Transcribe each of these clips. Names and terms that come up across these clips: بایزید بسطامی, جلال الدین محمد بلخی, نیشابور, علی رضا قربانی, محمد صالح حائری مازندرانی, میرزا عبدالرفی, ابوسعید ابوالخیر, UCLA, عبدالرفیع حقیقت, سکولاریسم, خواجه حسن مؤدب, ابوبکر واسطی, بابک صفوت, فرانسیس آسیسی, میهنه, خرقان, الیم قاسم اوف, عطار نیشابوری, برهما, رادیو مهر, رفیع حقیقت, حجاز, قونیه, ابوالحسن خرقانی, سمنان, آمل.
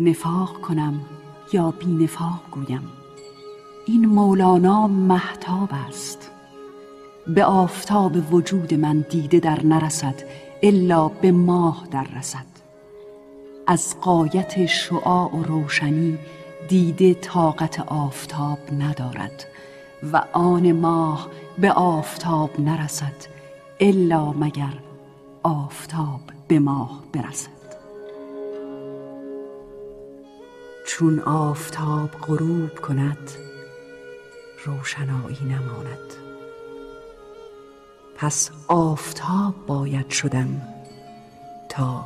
نفاق کنم یا بی نفاق گویم. این مولانا مهتاب است، به آفتاب وجود من دیده در نرسد الا به ماه در رسد. از غایت شعاع و روشنی دیده طاقت آفتاب ندارد و آن ماه به آفتاب نرسد الا مگر آفتاب به ماه برسد. چون آفتاب غروب کند روشنایی نماند، پس آفتاب باید شدم تا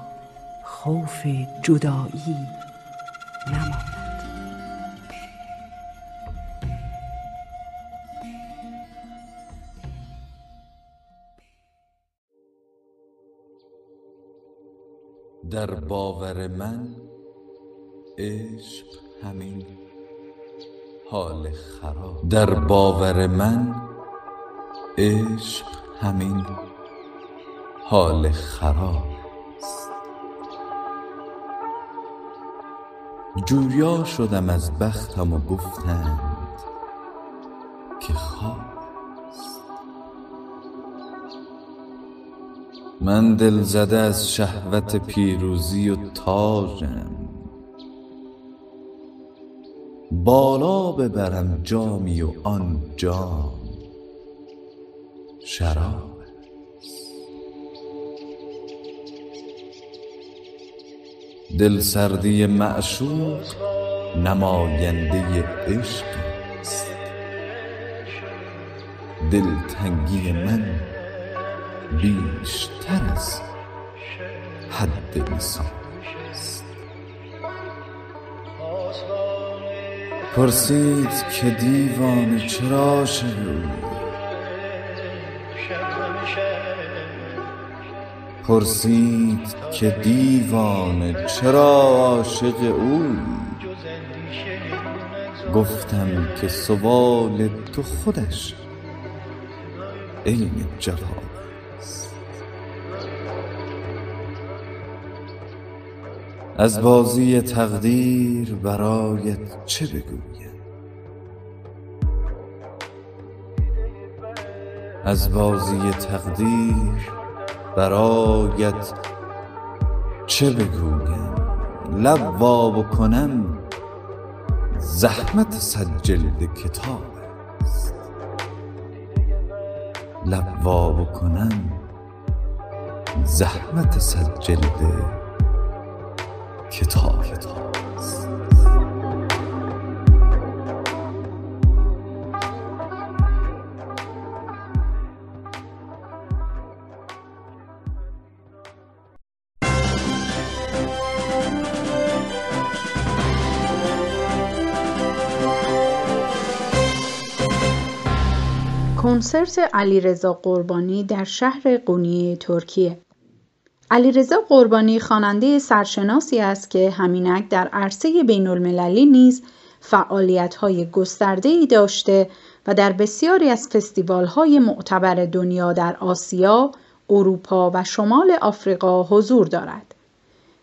خوف جدایی نماند. در باور من عشق همین حال خراب، در باور من عشق همین حال خراب است. جویا شدم از بختم و گفتند که خواب است. من دل زده از شهوت پیروزی و تاجم، بالا ببرم جامی و آن جام شراب است. دل سردی معشوق نماینده عشق است، دل تنگی من بیشتر از حد انسان. پرسید که دیوانه چرا شدی؟ پرسید که دیوانه چرا عاشق او؟ گفتم که سوال تو خودش علم جواب است. از بازی تقدیر برایت چه بگویم؟ از بازی تقدیر برایت چه بگویم؟ لب وا بکنم زحمت صد جلد کتاب است. لب وا بکنم زحمت صد جلد کتاب است. کنسرت علی رضا قربانی در شهر قونیه ترکیه. علی رضا قربانی خواننده سرشناسی است که همینک در عرصه بین‌المللی نیز فعالیت‌های گسترده‌ای داشته و در بسیاری از فستیوال‌های معتبر دنیا در آسیا، اروپا و شمال آفریقا حضور دارد.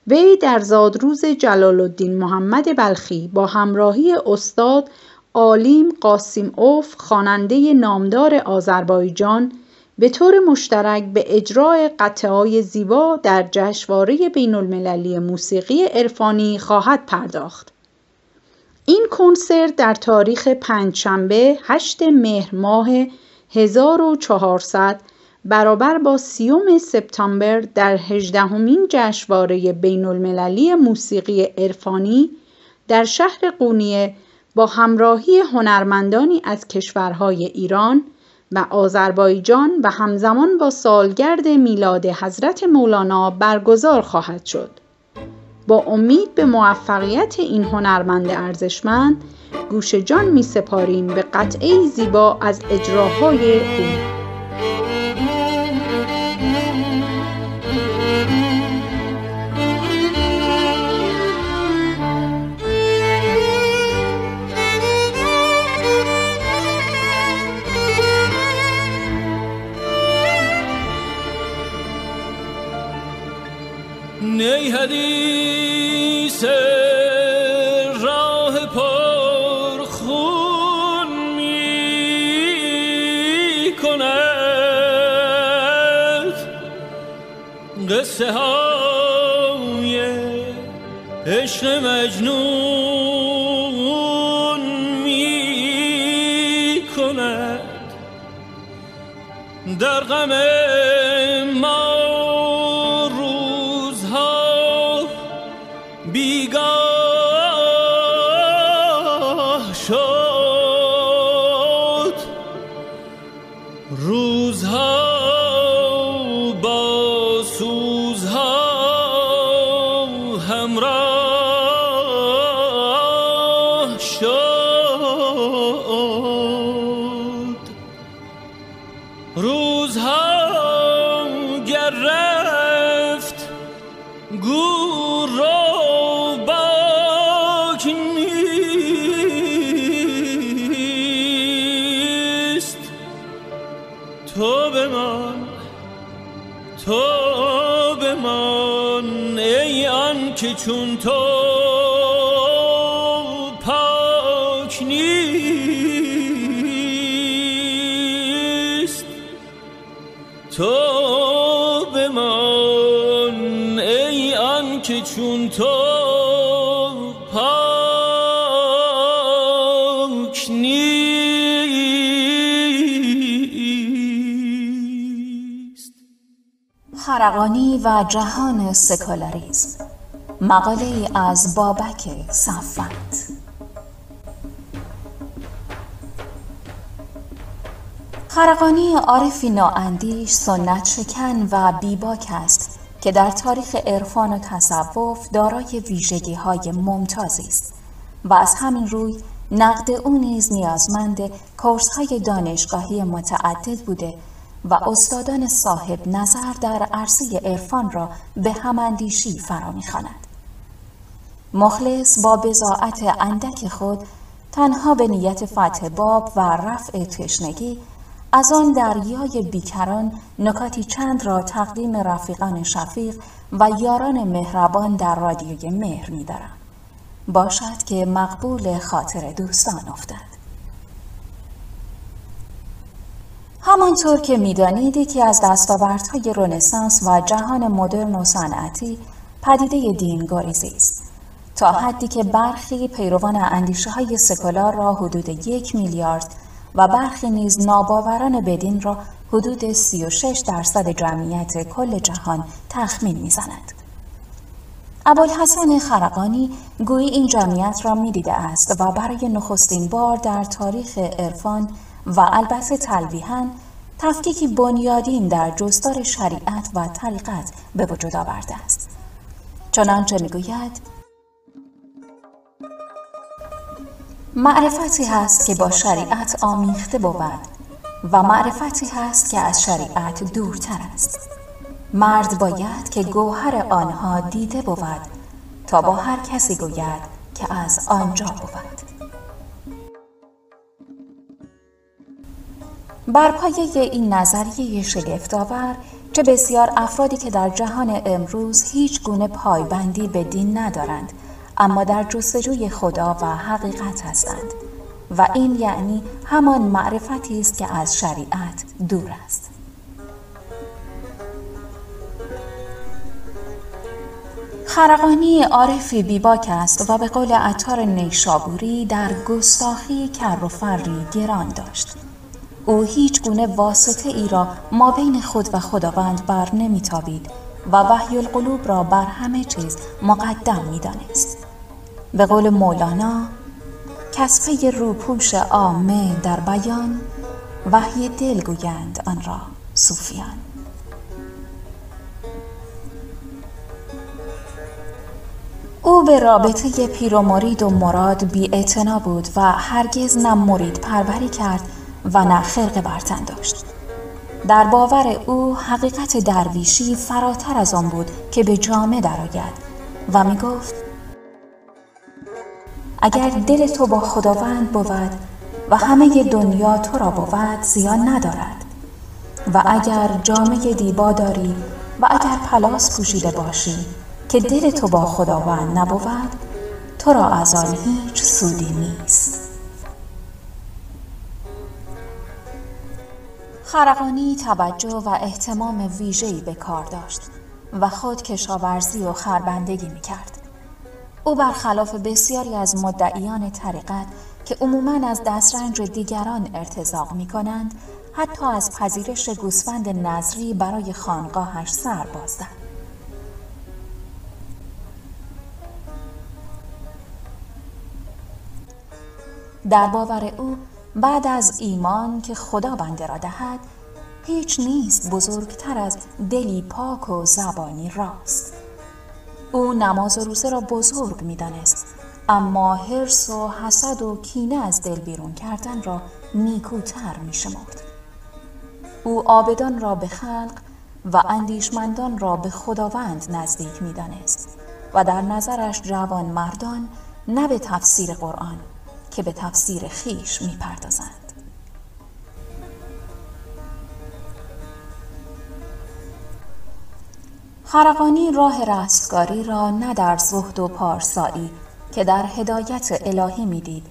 وی در زادروز جلال الدین محمد بلخی با همراهی استاد الیم قاسم اوف خواننده نامدار آذربایجان به طور مشترک به اجرای قطعه‌های زیبا در جشنواره بین‌المللی موسیقی عرفانی خواهد پرداخت. این کنسرت در تاریخ پنجشنبه 8 مهر ماه 1400 برابر با 30 سپتامبر در 18مین جشنواره بین‌المللی موسیقی عرفانی در شهر قونیه با همراهی هنرمندانی از کشورهای ایران و آذربایجان و همزمان با سالگرد میلاد حضرت مولانا برگزار خواهد شد. با امید به موفقیت این هنرمند ارزشمند گوش جان می سپاریم به قطعه زیبا از اجراهای او. نی حدیث قصه های عشق مجنون می کند در غم ما روزها بیگاه شد، روزها با سوزها همراه شد، روزها گر رفت گور را باک نیست، تو بمان ای آن که چون تو پاک نیست، تو بمان ای آن که چون تو پاک نیست. خرقانی و جهان سکولاریسم، مقاله‌ای از بابک صفوت. خرقانی عارفی نااندیش، سنت شکن و بیباک است که در تاریخ عرفان و تصوف دارای ویژگی‌های ممتازی است و از همین روی نقد او نیز نیازمند کورس‌های دانشگاهی متعدد بوده و استادان صاحب نظر در عرصه عرفان را به هماندیشی فرا می‌خواند. مخلص با بضاعت اندک خود تنها به نیت فتح باب و رفع تشنگی از آن دریای بیکران نکاتی چند را تقدیم رفیقان شفیق و یاران مهربان در رادیوی مهر می‌دارم. باشد که مقبول خاطر دوستان افتد. همانطور که می‌دانید یکی از دستاوردهای رنسانس و جهان مدرن و صنعتی پدیده دین‌گریزی است، تا حدی که برخی پیروان اندیشه‌های سکولار را حدود 1 میلیارد و برخی نیز ناباوران بدین را حدود 36% جمعیت کل جهان تخمین می‌زنند. ابوالحسن خرقانی گویی این جمعیت را می‌دیده است و برای نخستین بار در تاریخ عرفان و البته تلویحاً تفکیکی بنیادین در جستار شریعت و طریقت به وجود آورده است. چنانچه میگوید: معرفتی هست که با شریعت آمیخته بود و معرفتی هست که از شریعت دورتر است. مرد باید که گوهر آنها دیده بود تا با هر کسی گوید که از آنجا بود. بر پایه این نظریه شگفت‌آور، چه بسیار افرادی که در جهان امروز هیچ گونه پایبندی به دین ندارند اما در جستجوی خدا و حقیقت هستند و این یعنی همان معرفتی است که از شریعت دور است. خرقانی عارفی بیباک است و به قول عطار نیشابوری در گستاخی کر و فری گران داشت. او هیچ گونه واسطه ای را ما بین خود و خداوند بر نمیتابید و وحی القلوب را بر همه چیز مقدم میدانست. به قول مولانا: کس پی روپوش عامه در بیان، وحی دل گویند آن را صوفیان. او به رابطه پیر و مرید و مراد بی‌اعتنا بود و هرگز نه مرید پروری کرد و نه خرقه برتن داشت. در باور او حقیقت درویشی فراتر از آن بود که به جامه درآید و می گفت: اگر دل تو با خداوند بود و همه دنیا تو را بود زیان ندارد، و اگر جامه دیبا داری و اگر پلاس پوشیده باشی که دل تو با خداوند نبود تو را از آن هیچ سودی نیست. خرقانی توجه و اهتمام ویژه‌ای به کار داشت و خود کشاورزی و خربندگی می‌کرد. او برخلاف بسیاری از مدعیان طریقت که عموماً از دسترنج دیگران ارتزاق می‌کنند، حتی از پذیرش گوسفند نظری برای خانقاهش سر باز داد. در باور او بعد از ایمان که خدا بنده را دهد، هیچ نیست بزرگتر از دلی پاک و زبانی راست. او نماز و روزه را بزرگ می دانست، اما حرص و حسد و کینه از دل بیرون کردن را نیکوتر می شمرد. او عابدان را به خلق و اندیشمندان را به خداوند نزدیک می دانست و در نظرش جوان مردان نه به تفسیر قرآن که به تفسیر خیش می پردازند. خرقانی راه رستگاری را نه در زهد و پارسایی که در هدایت الهی می دید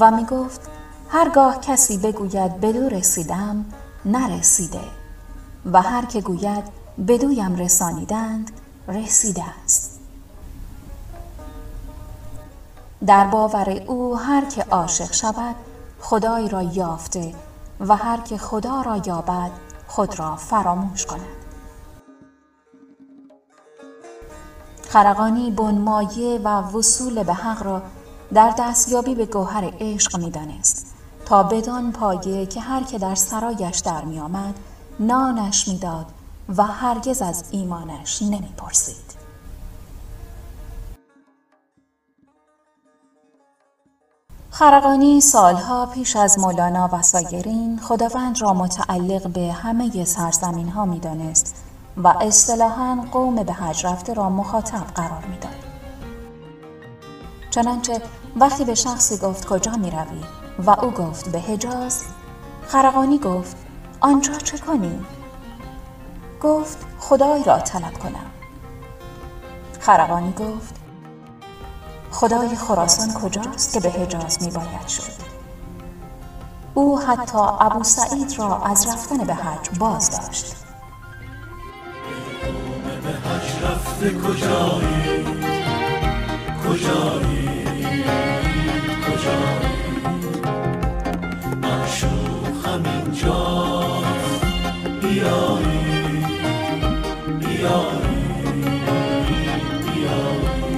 و می گفت هرگاه کسی بگوید بدو رسیدم نرسیده و هر که گوید بدویم رسانیدند رسیده است. در باور او هر که عاشق شود خدای را یافته و هر که خدا را یابد خود را فراموش کند. خرقانی بنمایه و وصول به حق را در دستیابی به گوهر عشق می دانست تا بدان پایه که هر که در سرایش در می آمد نانش می داد و هرگز از ایمانش نمی پرسید. خرقانی سالها پیش از مولانا و سایرین خداوند را متعلق به همه سرزمین ها می دانست و اصطلاحاً قوم به حج رفته را مخاطب قرار می داد. چنانچه وقتی به شخصی گفت کجا می روی و او گفت به حجاز، خرقانی گفت آنجا چه کنی؟ گفت خدای را طلب کنم. خرقانی گفت خدای خراسان کجاست که به حجاز می باید شد؟ او حتی ابوسعید را از رفتن به حج باز داشت. کجایی کجایی کجایی معشوق همین جاست بیایی بیایی بیایی.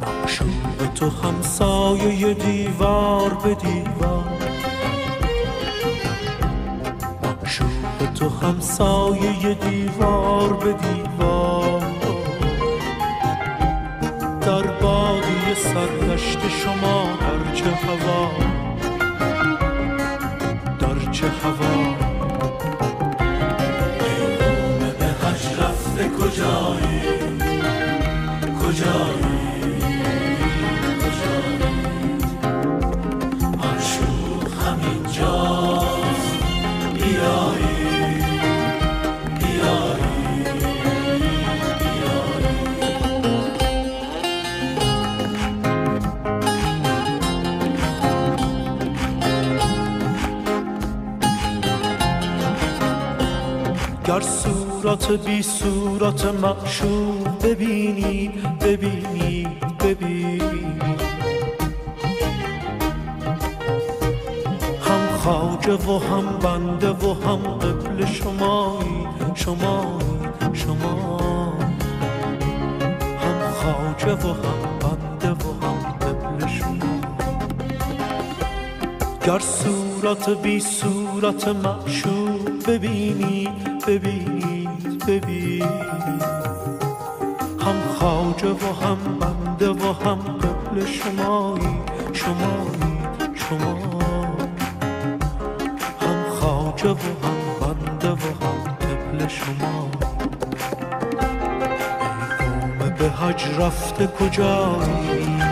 معشوق تو همسایه دیوار به دیوار، معشوق تو همسایه دیوار به دیوار، در بادی سرگشت شما در چه هوا، در چه هوا. ای قوم به حج رفته کجایی کجایی گر صورت بی صورت معشوق ببینی ببینی ببینی، هم خواجه و هم بنده و هم قبله شمایی شمایی شما، هم خواجه و هم بنده و هم قبله شما. گر صورت بی صورت معشوق ببینی ببینی ببینی، هم خواجه و هم بنده و هم قبله شمایی شمایی شما، هم خواجه و هم بنده و هم قبله شما. ای قوم به حج رفته کجایی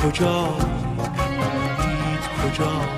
کجایی کجایی،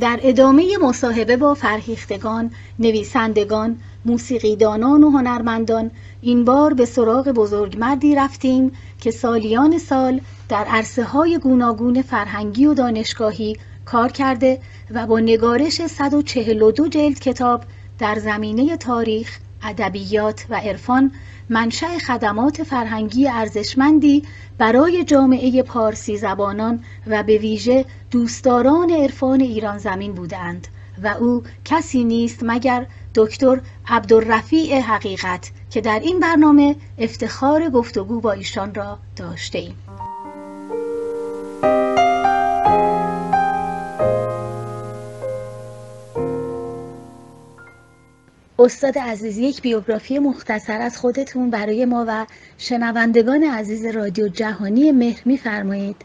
در ادامه مصاحبه با فرهیختگان، نویسندگان، موسیقیدانان و هنرمندان، این بار به سراغ بزرگمردی رفتیم که سالیان سال در عرصه‌های گوناگون فرهنگی و دانشگاهی کار کرده و با نگارش 142 جلد کتاب در زمینه تاریخ، ادبیات و عرفان منشأ خدمات فرهنگی ارزشمندی برای جامعه پارسی زبانان و به ویژه دوستداران عرفان ایران زمین بودند و او کسی نیست مگر دکتر عبدالرفیع حقیقت که در این برنامه افتخار گفتگو با ایشان را داشته ایم. استاد عزیز، یک بیوگرافی مختصر از خودتون برای ما و شنوندگان عزیز رادیو جهانی مهر می‌فرمایید.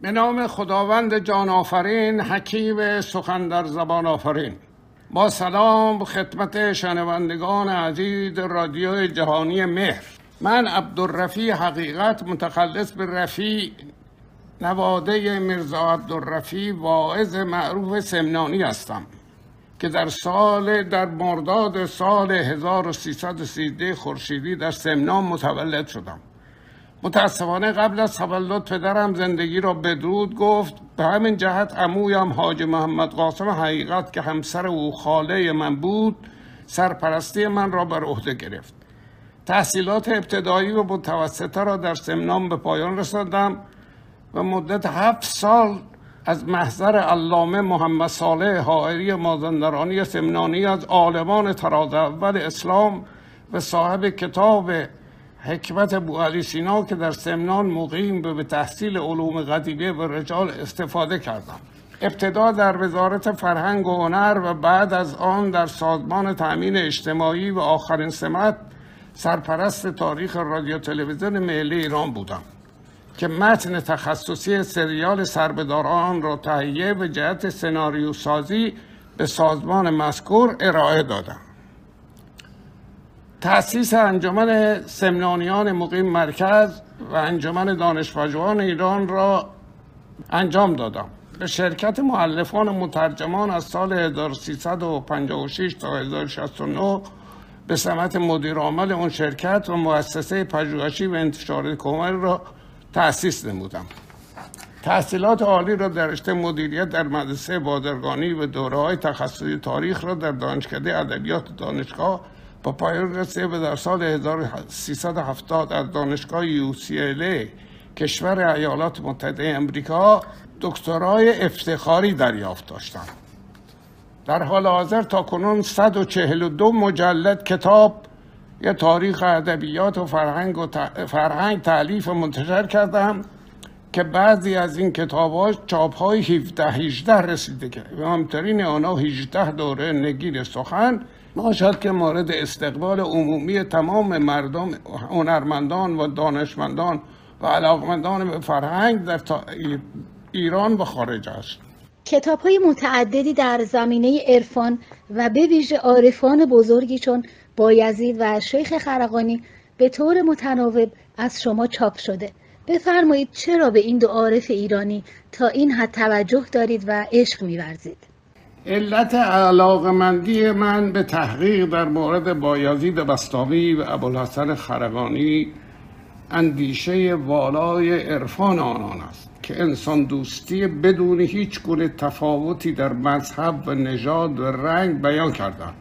به نام خداوند جان آفرین، حکیم سخن در زبان آفرین. با سلام خدمت شنوندگان عزیز رادیو جهانی مهر. من عبدالرفیع حقیقت، متخلص به رفیع، نواده میرزا عبدالرفی، واعظ معروف سمنانی هستم که در مرداد سال 1313 خورشیدی در سمنان متولد شدم. متاسفانه قبل از تولد پدرم زندگی را بدرود گفت. به همین جهت عمویم حاج محمد قاسم حقیقت که همسر او خاله من بود، سرپرستی من را بر عهده گرفت. تحصیلات ابتدایی و متوسطه را در سمنان به پایان رساندم و مدت 7 سال از محضر علامه محمد صالح حائری مازندرانی سمنانی، از عالمان طراز اول اسلام و صاحب کتاب حکمت بویعلی سینا که در سمنان مقیم، به تحصیل علوم قدیمی و رجال استفاده کردم. ابتدا در وزارت فرهنگ و هنر و بعد از آن در سازمان تأمین اجتماعی و آخرین سمت سرپرست تاریخ رادیو تلویزیون ملی ایران بودم که متن تخصصی سریال سربه‌داران را تهیه و جهت سناریو سازی به سازمان مذکور ارائه دادم. تأسیس انجمن سمنانیان مقیم مرکز و انجمن دانشپژوهان ایران را انجام دادم. به شرکت مؤلفان و مترجمان از سال 1356 تا 1069 به سمت مدیر عامل اون شرکت و مؤسسه پژوهشی و انتشار کمری را تأسیس نمودم. تحصیلات عالی را در رشته مدیریت در مدرسه بازرگانی و دوره‌های تخصصی تاریخ را در دانشکده ادبیات دانشگاه با پایان رسید و در سال 1370 از دانشگاه UCLA کشور ایالات متحده امریکا دکترای افتخاری دریافت داشتم. در حال حاضر تا کنون 142 مجلد کتاب یا تاریخ ادبیات و فرهنگ تالیف منتشر کردم که بعضی از این کتاب‌ها چاپ‌های 17 رسیده که مهمترین آنها 18 دوره نگین سخن ماشد که مورد استقبال عمومی تمام مردم، هنرمندان و دانشمندان و علاقمندان به فرهنگ در ایران و خارج است. کتاب‌های متعددی در زمینه عرفان و به ویژه عارفان بزرگی چون بایزید و شیخ خرقانی به طور متناوب از شما چاپ شده. بفرمایید چرا به این دو عارف ایرانی تا این حد توجه دارید و عشق می‌ورزید؟ علت علاقمندی من به تحقیق در مورد بایزید بسطامی و ابوالحسن خرقانی اندیشه والای عرفان آنان است که انسان دوستی بدون هیچ گونه تفاوتی در مذهب و نژاد و رنگ بیان کردند.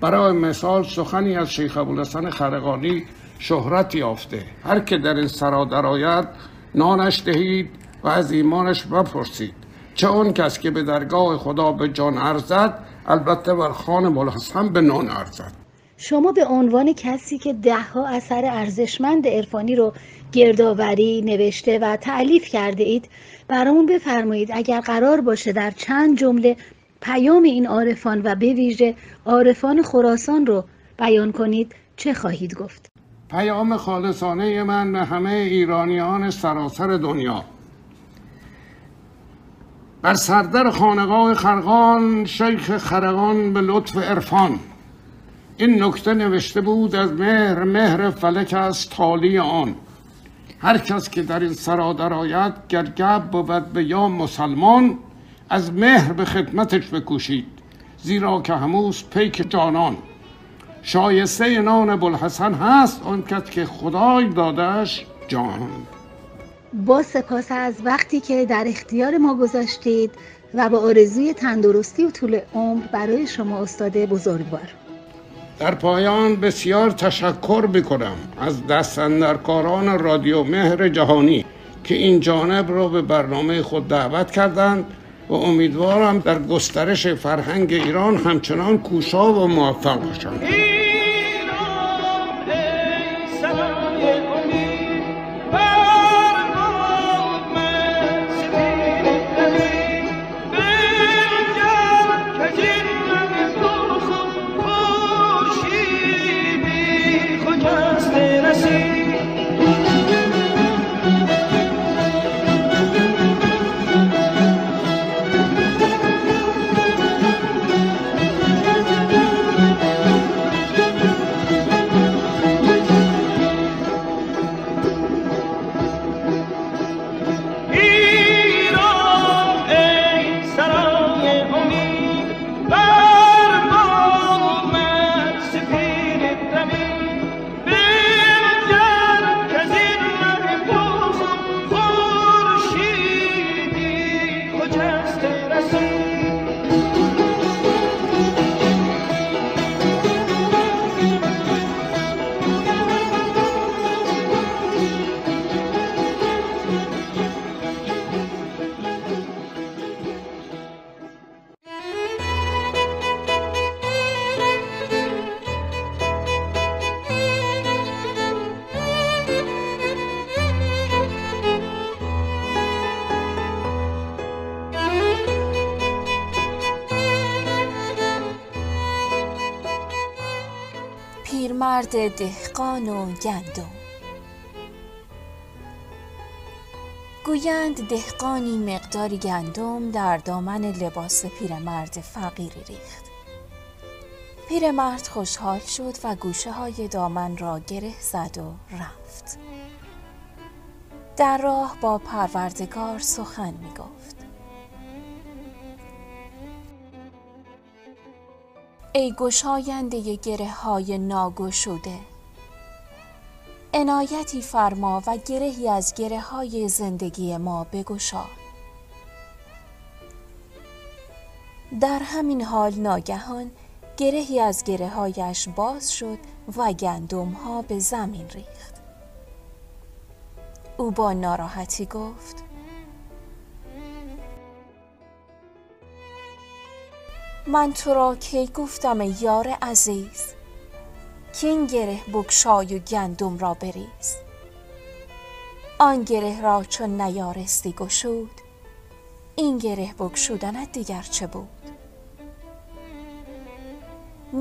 برای مثال سخنی از شیخ ابوالحسن خرقانی شهرت یافته: هر که در این سرا درآید نانش دهید و از ایمانش بپرسید، چه آن کس که به درگاه خدا به جان ارزد، البته بر خوان ابوالحسن به نان ارزد. شما به عنوان کسی که 10ها اثر ارزشمند عرفانی رو گردآوری، نوشته و تألیف کرده اید، برامون بفرمایید اگر قرار باشه در چند جمله پیام این عارفان و به ویژه عارفان خراسان رو بیان کنید، چه خواهید گفت؟ پیام خالصانه من به همه ایرانیان سراسر دنیا: بر سردر خانقاه خرقان، شیخ خرقان به لطف عرفان، این نکته نوشته بود از مهر، مهر فلک است تالی آن، هر کس که در این سرا درآید، گر گب بود به یا مسلمان، از مهر به خدمتش بکوشید، زیرا که هموز پیک جانان. شایسته نان ابوالحسن هست آن کس که خدای دادش جان. با سپاس از وقتی که در اختیار ما گذاشتید و با آرزوی تندرستی و طول عمر برای شما استاد بزرگوار. در پایان بسیار تشکر می‌کنم از دست اندرکاران رادیو مهر جهانی که این جانب را به برنامه خود دعوت کردند و امیدوارم در گسترش فرهنگ ایران همچنان کوشا و موفق باشند. مرد دهقان و گندم. گویند دهقانی مقداری گندم در دامن لباس پیرمرد فقیری ریخت. پیرمرد خوشحال شد و گوشه های دامن را گره زد و رفت. در راه با پروردگار سخن می گفت. ای گشاینده گره های ناگشوده، عنایتی فرما و گرهی از گره های زندگی ما بگشا. در همین حال ناگهان گرهی از گره هایش باز شد و گندم ها به زمین ریخت. او با ناراحتی گفت: من تو را کی گفتم ای یار عزیز که این گره بگشای و گندم را بریز. آن گره را چون نیارستی گشود، این گره بگشودنت دیگر چه بود؟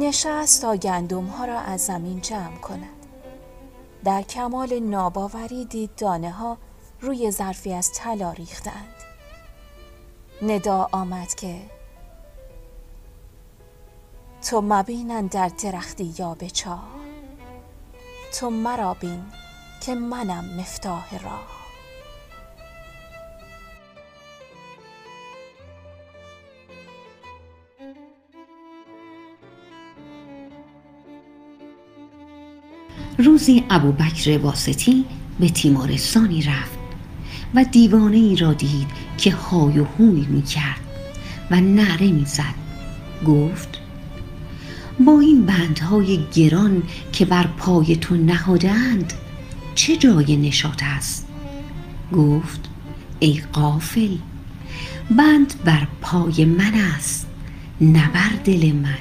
نشست تا گندم ها را از زمین جمع کند. در کمال ناباوری دید دانه ها روی ظرفی از طلا ریختند. ندا آمد که تو مبینن در درختی یا به چاه، تو مرا بین که منم مفتاح راه. روزی ابوبکر واسطی به تیمارستانی رفت و دیوانه ای را دید که های و هوی می کرد و نعره می زد. گفت: با این بندهای گران که بر پای تو نهادند چه جای نشاط است؟ گفت: ای غافل، بند بر پای من است نه بر دل من.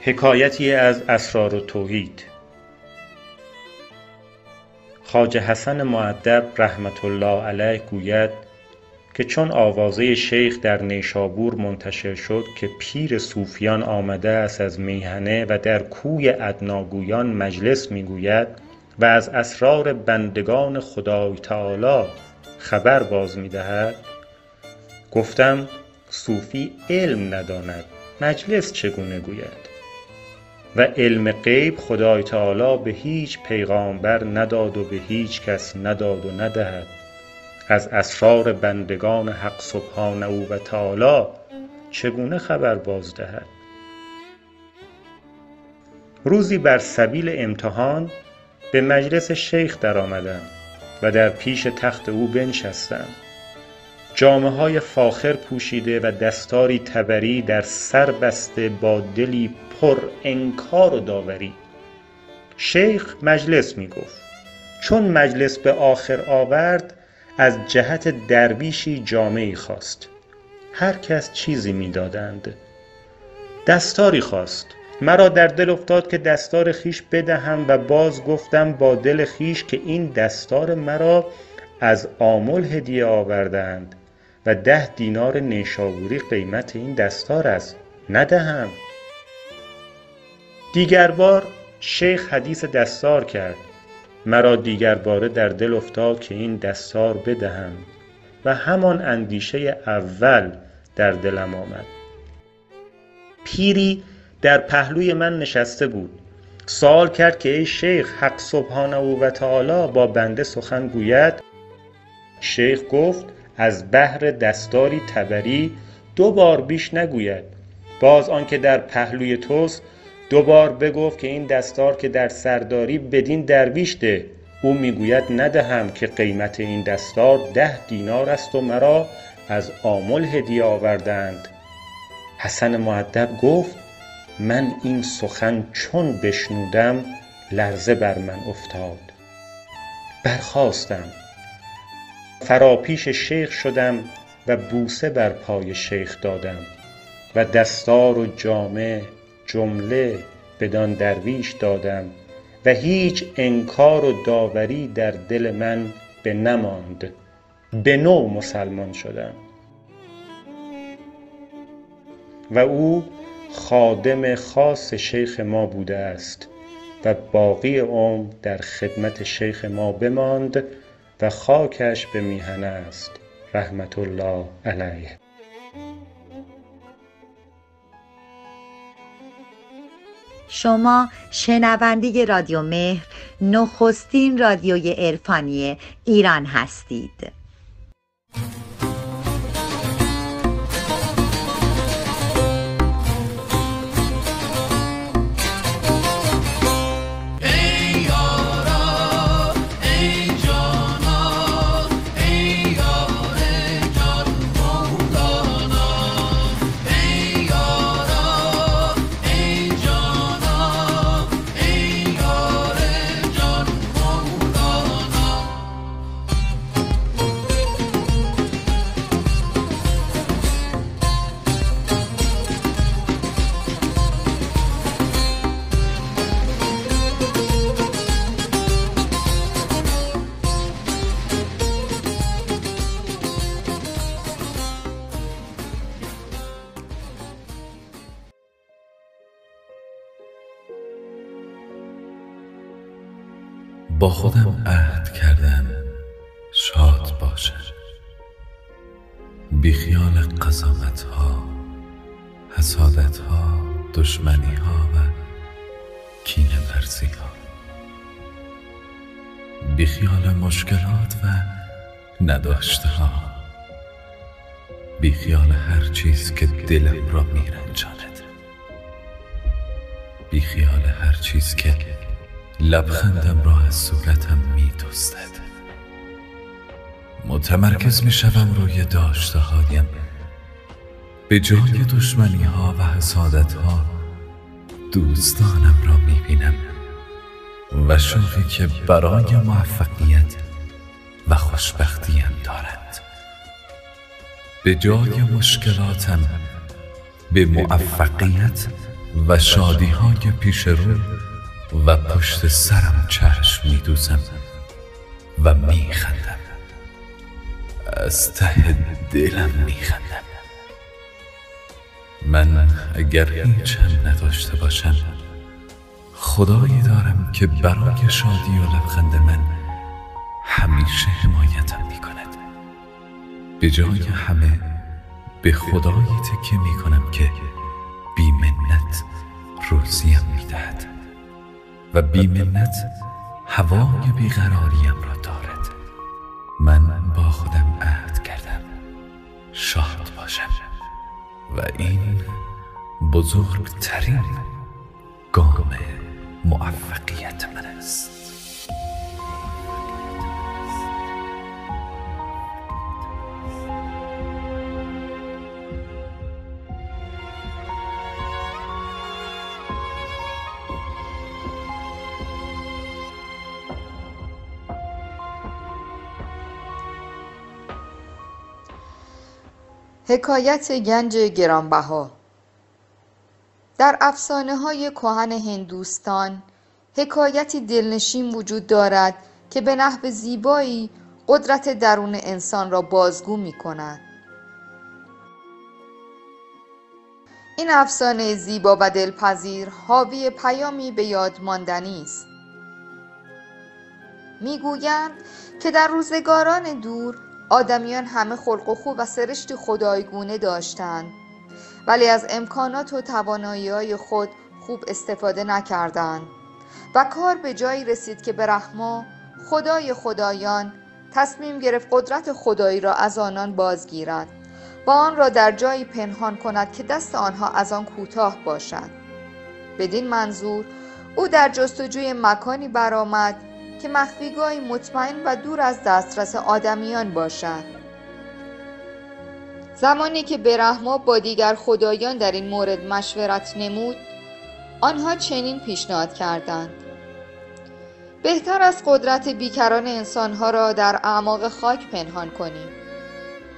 حکایتی از اسرار و توحید. خواجه حسن مؤدب رحمت الله علیه گوید که چون آوازه شیخ در نیشابور منتشر شد که پیر صوفیان آمده است از میهنه و در کوی ادناگویان مجلس میگوید و از اسرار بندگان خدای تعالی خبر باز میدهد، گفتم صوفی علم نداند مجلس چگونه گوید؟ و علم غیب خدای تعالی به هیچ پیغامبر نداد و به هیچ کس نداد و ندهد، از اسرار بندگان حق سبحانه و تعالی چگونه خبر بازدهد؟ روزی بر سبیل امتحان به مجلس شیخ در آمدم و در پیش تخت او بنشستم. جامه های فاخر پوشیده و دستاری تبری در سر بسته با دلی پر انکار و داوری. شیخ مجلس می گفت. چون مجلس به آخر آورد از جهت درویشی جامه‌ای خواست. هر کس چیزی می دادند. دستاری خواست. مرا در دل افتاد که دستار خیش بدهم و باز گفتم با دل خیش که این دستار مرا از آمل هدیه آوردند و 10 دینار نیشابوری قیمت این دستار است، ندهم. دیگر بار شیخ حدیث دستار کرد. مرا دیگر باره در دل افتاد که این دستار بدهم و همان اندیشه اول در دلم آمد. پیری در پهلوی من نشسته بود. سوال کرد که ای شیخ، حق سبحانه و تعالی با بنده سخن گوید؟ شیخ گفت از بحر دستاری تبری 2 بار بیش نگوید. باز آنکه در پهلوی توست 2 بار بگفت که این دستار که در سرداری بدین درویش ده. او میگوید ندهم که قیمت این دستار 10 دینار است و مرا از آمل هدیه آوردند. حسن مؤدب گفت من این سخن چون بشنودم لرزه بر من افتاد. برخاستم، فراپیش شیخ شدم و بوسه بر پای شیخ دادم و دستار و جامه جمله بدان درویش دادم و هیچ انکار و داوری در دل من به نماند. به نوع مسلمان شدم و او خادم خاص شیخ ما بوده است و باقی عمر در خدمت شیخ ما بماند و خاکش به میهنه است، رحمت الله علیه. شما شنونده رادیو مهر، نخستین رادیوی عرفانی ایران هستید. با خودم عهد کردم شاد باشم، بیخیال قضاوت ها، حسادت ها، دشمنی ها و کینه ورزی ها، بیخیال مشکلات و نداشته ها، بیخیال هر چیز که دلم را میرنجاند، بیخیال هر چیز که لبخندم را از صورتم می دوستد. متمرکز می شدم روی داشته هایم به جای دشمنی ها و حسادت ها. دوستانم را می بینم و شوقی که برای موفقیت و خوشبختیم دارند. به جای مشکلاتم به موفقیت و شادی های پیش رو و پشت سرم چشم می دوزم و می خندم. از ته دلم می خندم. من اگر هیچم نداشته باشم خدایی دارم که برای شادی و لبخند من همیشه حمایتم می کند. به جای همه به خدایی تکیه می کنم که بی منت روزیم می دهد و بی‌منت هوای بیقراریم را دارد. من با خودم عهد کردم شاد باشم و این بزرگترین گام موفقیت من است. حکایت گنج گرانبها. در افسانه‌های کهن هندوستان حکایتی دلنشین وجود دارد که به نحو زیبایی قدرت درون انسان را بازگو می‌کند. این افسانه زیبا و دلپذیر حاوی پیامی به یاد ماندنی است. می‌گویند که در روزگاران دور آدمیان همه خلق و خو و سرشت خدایگونه داشتند، ولی از امکانات و توانایی‌های خود خوب استفاده نکردند و کار به جایی رسید که برهما خدای خدایان تصمیم گرفت قدرت خدایی را از آنان بازگیرد و آن را در جایی پنهان کند که دست آنها از آن کوتاه باشد. بدین منظور او در جستجوی مکانی برآمد که مخفیگاهی مطمئن و دور از دسترس آدمیان باشد. زمانی که برهما با دیگر خدایان در این مورد مشورت نمود، آنها چنین پیشنهاد کردند: بهتر از قدرت بیکران انسانها را در اعماق خاک پنهان کنیم.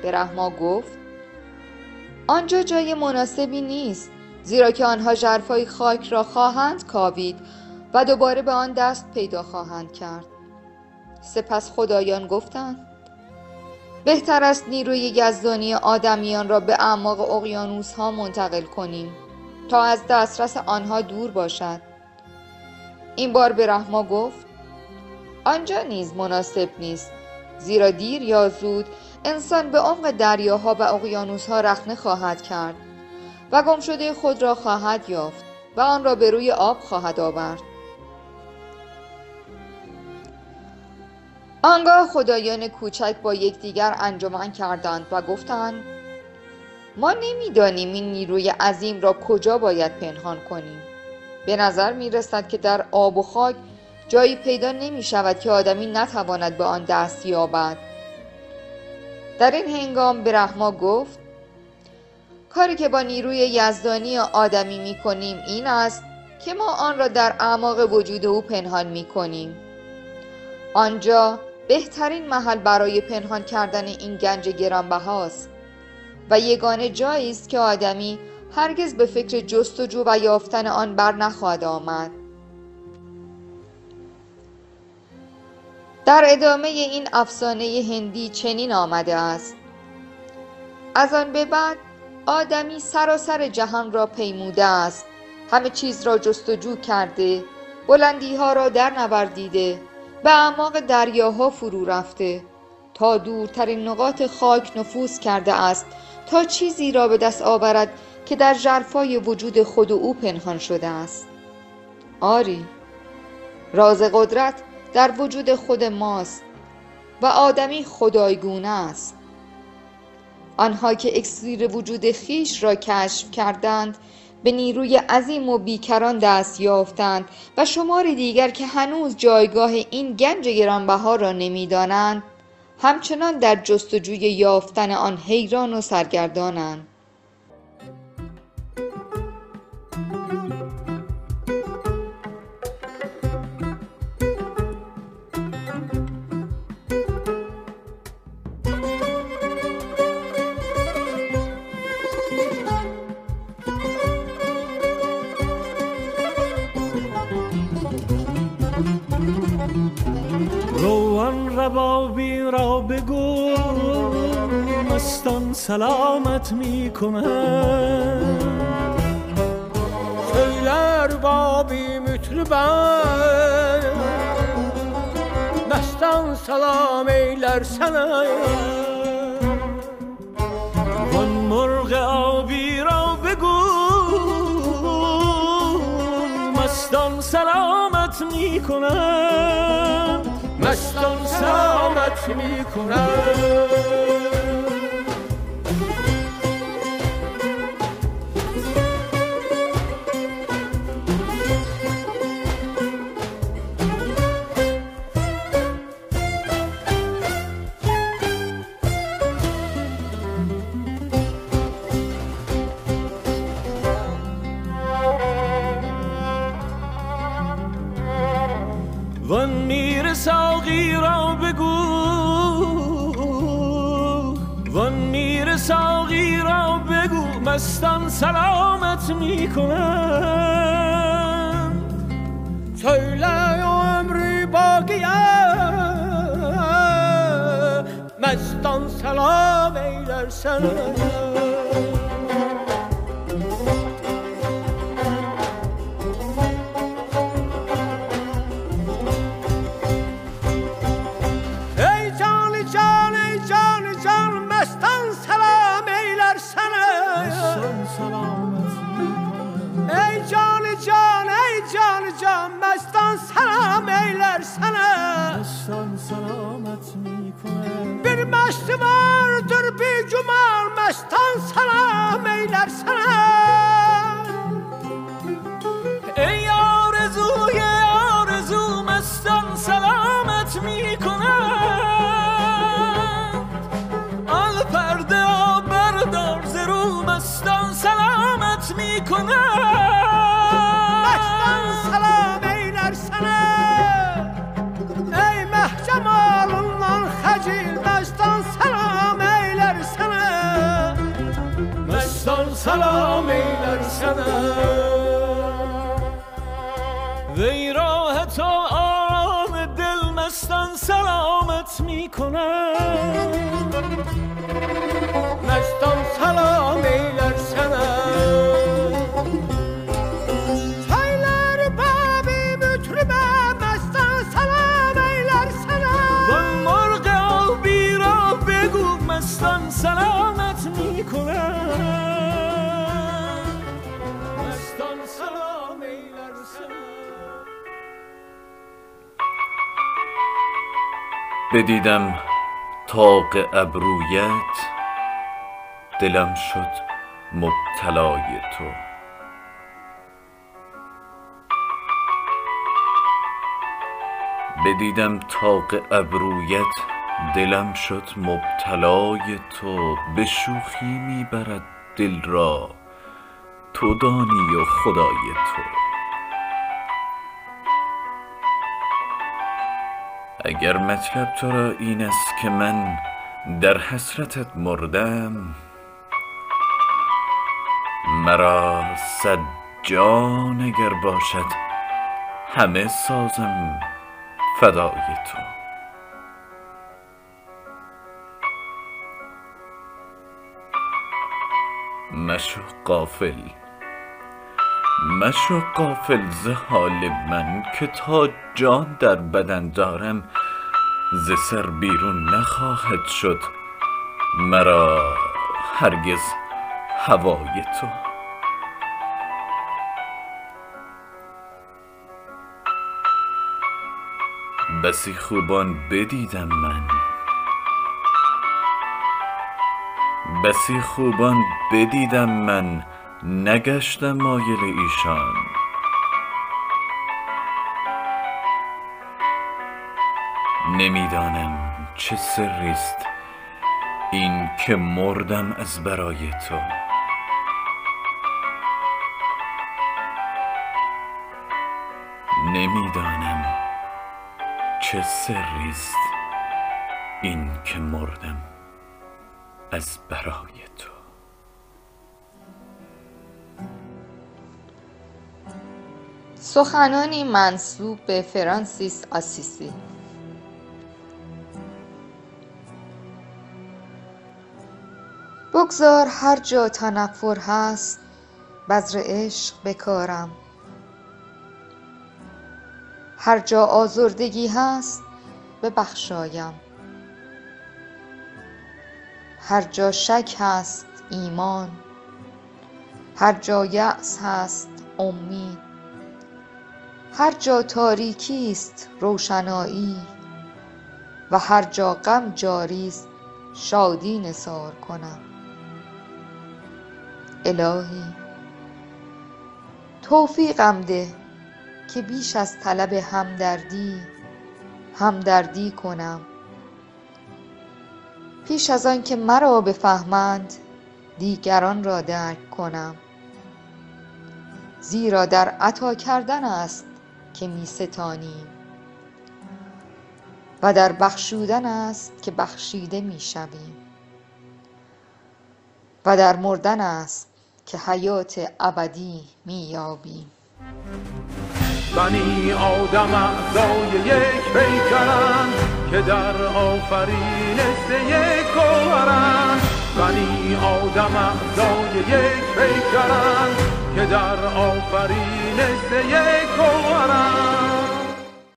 برهما گفت: آنجا جای مناسبی نیست، زیرا که آنها ژرفای خاک را خواهند کاوید و دوباره به آن دست پیدا خواهند کرد. سپس خدایان گفتند: بهتر است نیروی یزدانی آدمیان را به اعماق اقیانوس ها منتقل کنیم تا از دسترس آنها دور باشد. این بار برهما گفت: آنجا نیز مناسب نیست، زیرا دیر یا زود انسان به عمق دریاها و اقیانوس ها رخنه خواهد کرد و گمشده خود را خواهد یافت و آن را به روی آب خواهد آورد. آنگاه خدایان کوچک با یکدیگر انجمن کردند و گفتند: ما نمی‌دانیم این نیروی عظیم را کجا باید پنهان کنیم. به نظر می‌رسد که در آب و خاک جایی پیدا نمی‌شود که آدمی نتواند به آن دست یابد. در این هنگام برهما گفت: کاری که با نیروی یزدانی آدمی می‌کنیم این است که ما آن را در اعماق وجود او پنهان می‌کنیم. آنجا بهترین محل برای پنهان کردن این گنج گرانبهاست و یگانه جایی است که آدمی هرگز به فکر جستجو و یافتن آن بر نخواهد آمد. در ادامه این افسانه هندی چنین آمده است: از آن به بعد آدمی سراسر جهان را پیموده است، همه چیز را جستجو کرده، بلندی ها را در نوردیده، به اعماق دریاها فرو رفته، تا دورترین نقاط خاک نفوذ کرده است تا چیزی را به دست آورد که در ژرفای وجود خود او پنهان شده است. آری، راز قدرت در وجود خود ماست و آدمی خدایگونه است. آنها که اکسیر وجود خیش را کشف کردند به نیروی عظیم و بیکران دست یافتند و شمار دیگر که هنوز جایگاه این گنج گرانبها را نمی‌دانند همچنان در جستجوی یافتن آن حیران و سرگردانند. ربابی را بگو مستان سلامت می کند، خیلی ربابی مطربن مستان سلام ایلر سنه. وان مرغ آبی را بگو مستان سلامت می کند، مستان سامت می کنم. مستان سلامت می کنم، سیله عمری باقیه مستان سلام ایلرسن. مستان سلامت می کنم، بر مست وار در بی جمال مستان سلام ایلر سلام. ای آرزوی آرزو مستان سلامت می کنم، آل پرده ها بردار زرو مستان سلامت می کنم. سلام ایلر سنم، وی راحت و آرام دل مستان سلامت می کنم. مستان سلام ایلر سنم، چایلر بابی بطربه مستان سلام ایلر سنم. و مرغ آبی را بگو مستان سلامت می کنم. بدیدم طاق ابرویت، دلم شد مبتلای تو. بدیدم طاق ابرویت، دلم شد مبتلای تو. به شوخی میبرد دل را تو دانی و خدای تو. اگر مطلب تو را این است که من در حسرتت مردم، مرا صد جان اگر باشد همه سازم فدای تو. مشو غافل، مشو غافل ز حال من که تا جان در بدن دارم ز سر بیرون نخواهد شد مرا هرگز هوای تو. بسی خوبان بدیدم من، بسی خوبان بدیدم من، نگشتم مایل ایشان. نمیدانم چه سریست این که مردم از برای تو. نمیدانم چه سریست این که مردم از برای تو. سخنانی منسوب به فرانسیس آسیسی. بگذار هر جا تنفر هست بذر عشق بکارم، هر جا آزردگی هست ببخشایم، هر جا شک هست ایمان، هر جا یأس هست امید، هر جا تاریکی است روشنایی، و هر جا غم جاریست شادی نثار کنم. الهی توفیقم ده که بیش از طلب همدردی کنم، پیش از آن که مرا بفهمند دیگران را درک کنم، زیرا در عطا کردن است که می ستانیم و در بخشودن است که بخشیده می شویم و در مردن است که حیات ابدی می یابیم. بنی آدم اعضای یک پیکرند که در آفرینش یک گوهرند، بنی آدم اعضای یک پیکرند که در آفرینش یک گوهرند.